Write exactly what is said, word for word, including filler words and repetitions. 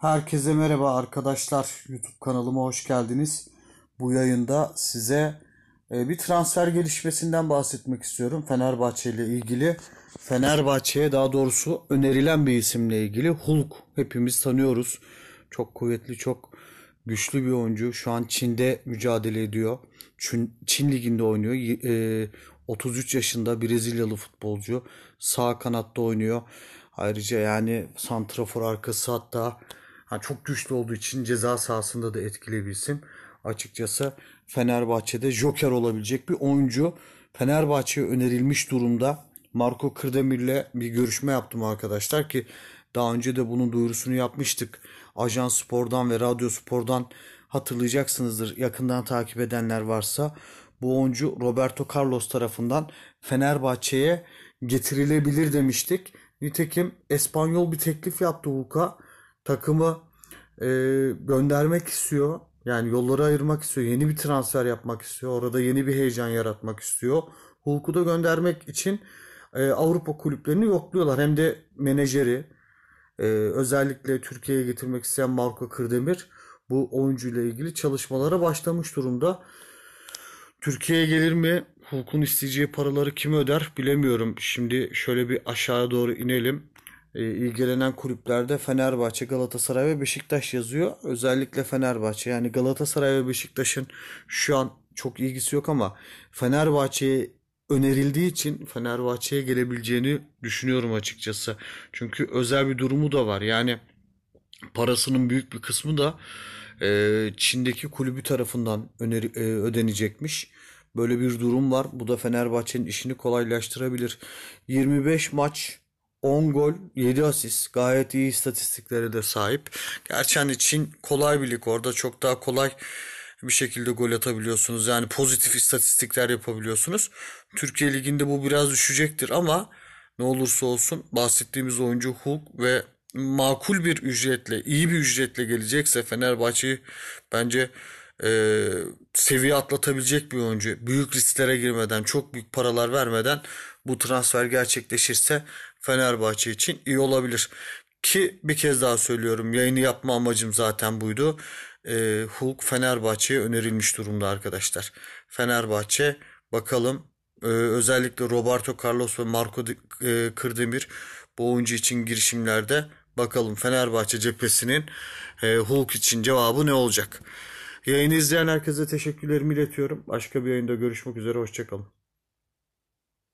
Herkese merhaba arkadaşlar. YouTube kanalıma hoş geldiniz. Bu yayında size bir transfer gelişmesinden bahsetmek istiyorum. Fenerbahçe ile ilgili. Fenerbahçe'ye daha doğrusu önerilen bir isimle ilgili. Hulk hepimiz tanıyoruz. Çok kuvvetli, çok güçlü bir oyuncu. Şu an Çin'de mücadele ediyor. Çin, Çin liginde oynuyor. E, otuz üç yaşında Brezilyalı futbolcu. Sağ kanatta oynuyor. Ayrıca yani santrafor arkası hatta yani çok güçlü olduğu için ceza sahasında da etkili bir isim. Açıkçası Fenerbahçe'de joker olabilecek bir oyuncu. Fenerbahçe'ye önerilmiş durumda. Marco Kırdemir'le bir görüşme yaptım arkadaşlar ki daha önce de bunun duyurusunu yapmıştık. Ajansspor'dan ve Radyospor'dan hatırlayacaksınızdır yakından takip edenler varsa. Bu oyuncu Roberto Carlos tarafından Fenerbahçe'ye getirilebilir demiştik. Nitekim İspanyol bir teklif yaptı Hulk'a. Takımı e, göndermek istiyor. Yani yolları ayırmak istiyor. Yeni bir transfer yapmak istiyor. Orada yeni bir heyecan yaratmak istiyor. Hulk'u da göndermek için e, Avrupa kulüplerini yokluyorlar. Hem de menajeri e, özellikle Türkiye'ye getirmek isteyen Marco Kırdemir bu oyuncuyla ilgili çalışmalara başlamış durumda. Türkiye'ye gelir mi? Hulk'un isteyeceği paraları kim öder bilemiyorum. Şimdi şöyle bir aşağıya doğru inelim. E, ilgilenen kulüplerde Fenerbahçe, Galatasaray ve Beşiktaş yazıyor. Özellikle Fenerbahçe. Yani Galatasaray ve Beşiktaş'ın şu an çok ilgisi yok ama Fenerbahçe'ye önerildiği için Fenerbahçe'ye gelebileceğini düşünüyorum açıkçası. Çünkü özel bir durumu da var. Yani parasının büyük bir kısmı da e, Çin'deki kulübü tarafından öneri, e, ödenecekmiş. Böyle bir durum var. Bu da Fenerbahçe'nin işini kolaylaştırabilir. yirmi beş maç, on gol, yedi asist. Gayet iyi istatistiklere de sahip. Gerçi hani Çin kolay bir lig. Orada çok daha kolay bir şekilde gol atabiliyorsunuz. Yani pozitif istatistikler yapabiliyorsunuz. Türkiye Ligi'nde bu biraz düşecektir ama ne olursa olsun bahsettiğimiz oyuncu Hulk ve makul bir ücretle, iyi bir ücretle gelecekse Fenerbahçe'yi bence Ee, seviye atlatabilecek bir oyuncu. Büyük risklere girmeden, çok büyük paralar vermeden bu transfer gerçekleşirse Fenerbahçe için iyi olabilir. Ki bir kez daha söylüyorum, yayını yapma amacım zaten buydu. Ee, Hulk Fenerbahçe'ye önerilmiş durumda arkadaşlar. Fenerbahçe bakalım ee, özellikle Roberto Carlos ve Marco e, Kırdemir bu oyuncu için girişimlerde. Bakalım Fenerbahçe cephesinin e, Hulk için cevabı ne olacak? Yayını izleyen herkese teşekkürlerimi iletiyorum. Başka bir yayında görüşmek üzere. Hoşça kalın.